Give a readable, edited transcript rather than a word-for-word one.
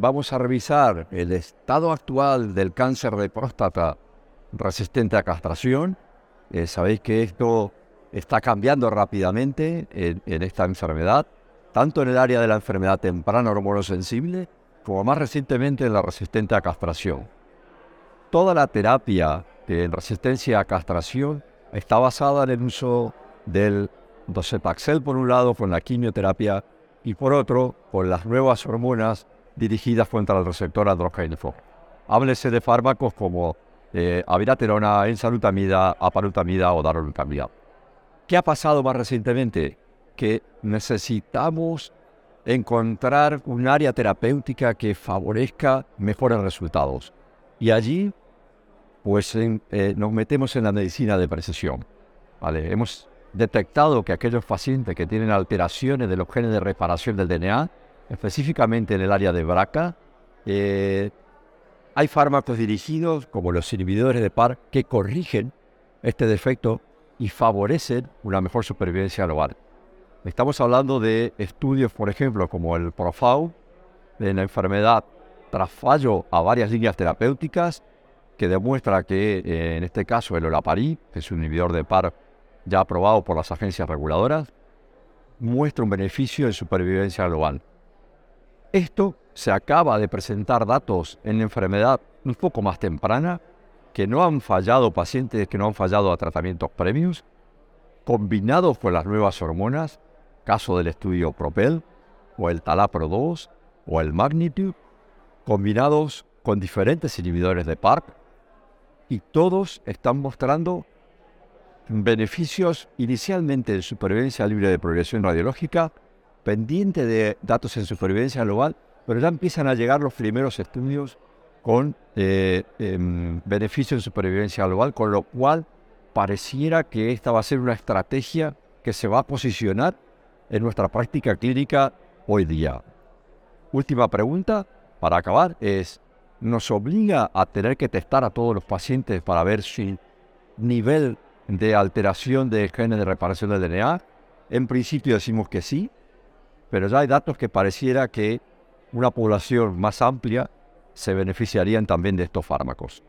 vamos a revisar el estado actual del cáncer de próstata resistente a castración. Sabéis que esto está cambiando rápidamente en esta enfermedad, tanto en el área de la enfermedad temprana hormonosensible como más recientemente en la resistente a castración. Toda la terapia en resistencia a castración está basada en el uso del docetaxel por un lado con la quimioterapia y por otro con las nuevas hormonas dirigidas contra el receptor androgénico. Háblese de fármacos como abiraterona, ensalutamida, apalutamida o darolutamida. ¿Qué ha pasado más recientemente? Que necesitamos encontrar un área terapéutica que favorezca mejores resultados. Y allí, pues nos metemos en la medicina de precisión. ¿Vale? Hemos detectado que aquellos pacientes que tienen alteraciones de los genes de reparación del DNA, específicamente en el área de BRCA, hay fármacos dirigidos, como los inhibidores de PARP, que corrigen este defecto y favorecen una mejor supervivencia global. Estamos hablando de estudios, por ejemplo, como el Profau, en la enfermedad tras fallo a varias líneas terapéuticas, que demuestra que, en este caso, el Olaparib, que es un inhibidor de PARP ya aprobado por las agencias reguladoras, muestra un beneficio en supervivencia global. Esto se acaba de presentar datos en la enfermedad un poco más temprana, que no han fallado pacientes, que no han fallado a tratamientos previos, combinados con las nuevas hormonas, caso del estudio Propel, o el Talapro 2, o el Magnitude, combinados con diferentes inhibidores de PARP, y todos están mostrando beneficios inicialmente en supervivencia libre de progresión radiológica, pendiente de datos en supervivencia global, pero ya empiezan a llegar los primeros estudios con beneficios en supervivencia global, con lo cual pareciera que esta va a ser una estrategia que se va a posicionar en nuestra práctica clínica hoy día. Última pregunta para acabar es, ¿nos obliga a tener que testar a todos los pacientes para ver si nivel de alteración de genes de reparación del DNA? En principio decimos que sí, pero ya hay datos que pareciera que una población más amplia se beneficiarían también de estos fármacos.